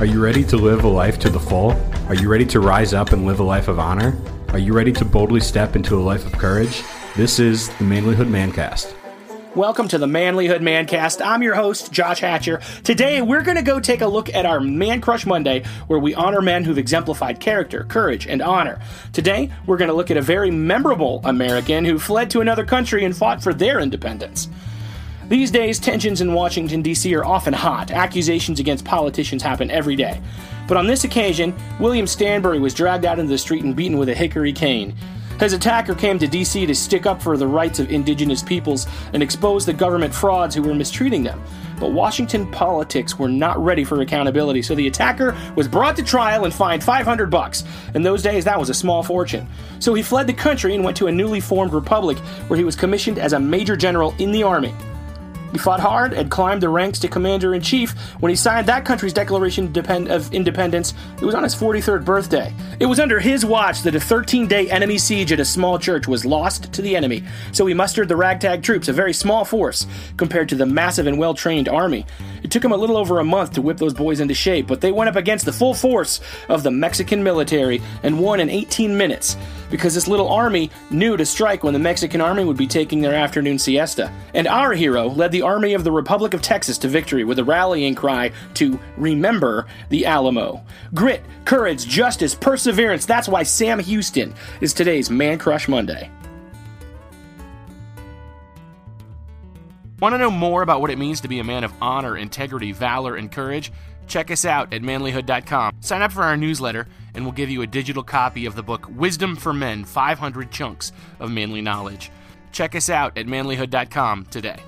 Are you ready to live a life to the full? Are you ready to rise up and live a life of honor? Are you ready to boldly step into a life of courage? This is the Manlyhood Mancast. Welcome to the Manlyhood Mancast. I'm your host, Josh Hatcher. Today, we're going to go take a look at our Man Crush Monday, where we honor men who've exemplified character, courage, and honor. Today, we're going to look at a very memorable American who fled to another country and fought for their independence. These days, tensions in Washington, D.C. are often hot. Accusations against politicians happen every day. But on this occasion, William Stanbury was dragged out into the street and beaten with a hickory cane. His attacker came to D.C. to stick up for the rights of indigenous peoples and expose the government frauds who were mistreating them. But Washington politics were not ready for accountability, so the attacker was brought to trial and fined $500. In those days, that was a small fortune. So he fled the country and went to a newly formed republic where he was commissioned as a major general in the army. He fought hard and climbed the ranks to commander-in-chief. When he signed that country's Declaration of Independence, it was on his 43rd birthday. It was under his watch that a 13-day enemy siege at a small church was lost to the enemy, so he mustered the ragtag troops, a very small force, compared to the massive and well-trained army. It took him a little over a month to whip those boys into shape, but they went up against the full force of the Mexican military and won in 18 minutes, because this little army knew to strike when the Mexican army would be taking their afternoon siesta. And our hero led the army of the Republic of Texas to victory with a rallying cry to remember the Alamo. Grit, courage, justice, perseverance. That's why Sam Houston is today's Man Crush Monday. Want to know more about what it means to be a man of honor, integrity, valor, and courage? Check us out at manlyhood.com. Sign up for our newsletter, and we'll give you a digital copy of the book Wisdom for Men, 500 Chunks of Manly Knowledge. Check us out at manlyhood.com today.